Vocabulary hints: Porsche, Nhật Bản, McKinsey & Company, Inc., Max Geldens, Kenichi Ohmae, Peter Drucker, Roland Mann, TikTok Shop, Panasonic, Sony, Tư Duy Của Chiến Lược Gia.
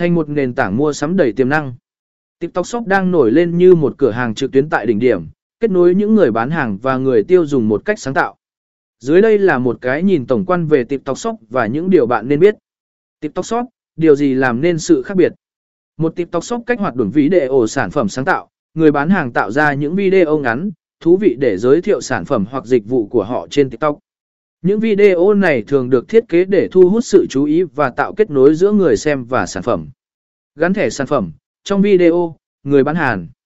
thành một nền tảng mua sắm đầy tiềm năng. TikTok Shop đang nổi lên như một cửa hàng trực tuyến tại đỉnh điểm, kết nối những người bán hàng và người tiêu dùng một cách sáng tạo. Dưới đây là một cái nhìn tổng quan về TikTok Shop và những điều bạn nên biết. TikTok Shop, điều gì làm nên sự khác biệt? Một TikTok Shop cách hoạt động video sản phẩm sáng tạo, người bán hàng tạo ra những video ngắn, thú vị để giới thiệu sản phẩm hoặc dịch vụ của họ trên TikTok. Những video này thường được thiết kế để thu hút sự chú ý và tạo kết nối giữa người xem và sản phẩm. Gắn thẻ sản phẩm, trong video, người bán hàng.